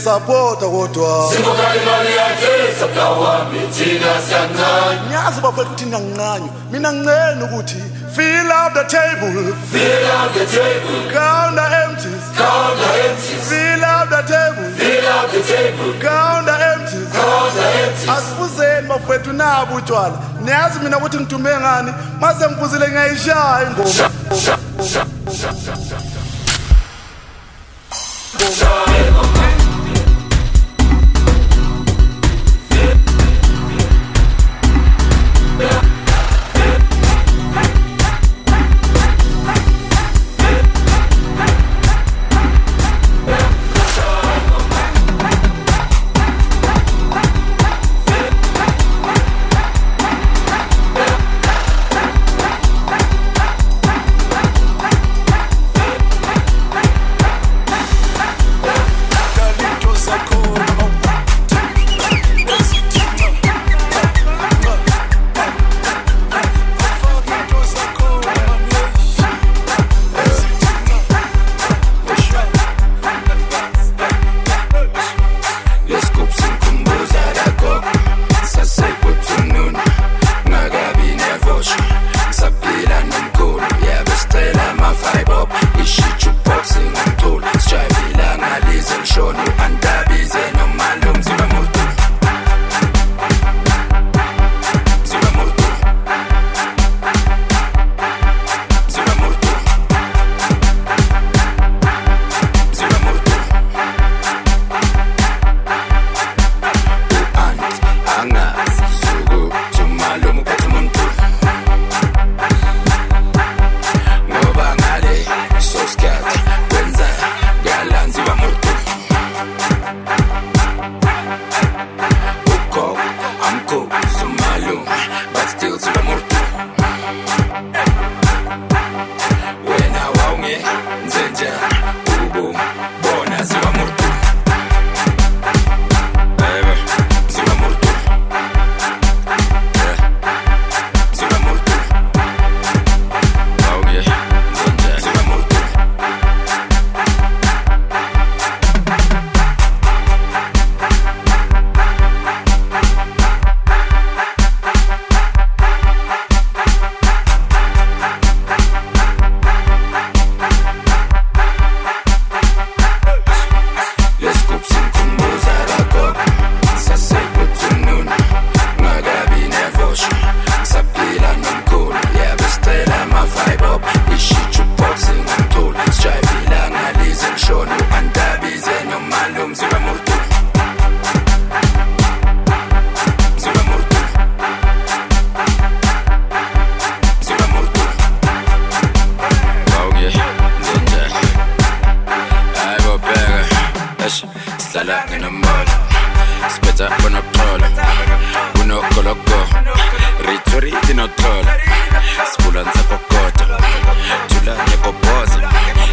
Support water. Simple money, I guess. Fill out the table. Fill out the table. Count the empties. Count the empties. Fill out the table. Fill out the table. Count the empties. Count the empties. As we say, my friend, to now, which one? Niasmina wouldn't to me, and Mazam was in a shine.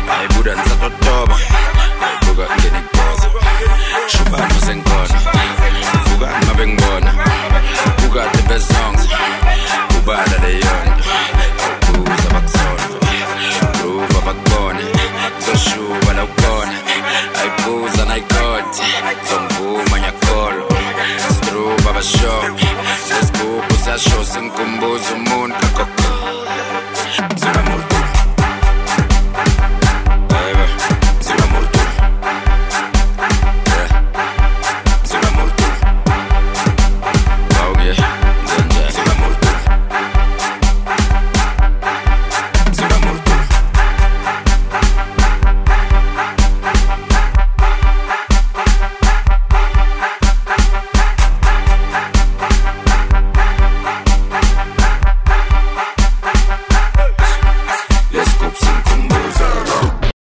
I wouldn't stop.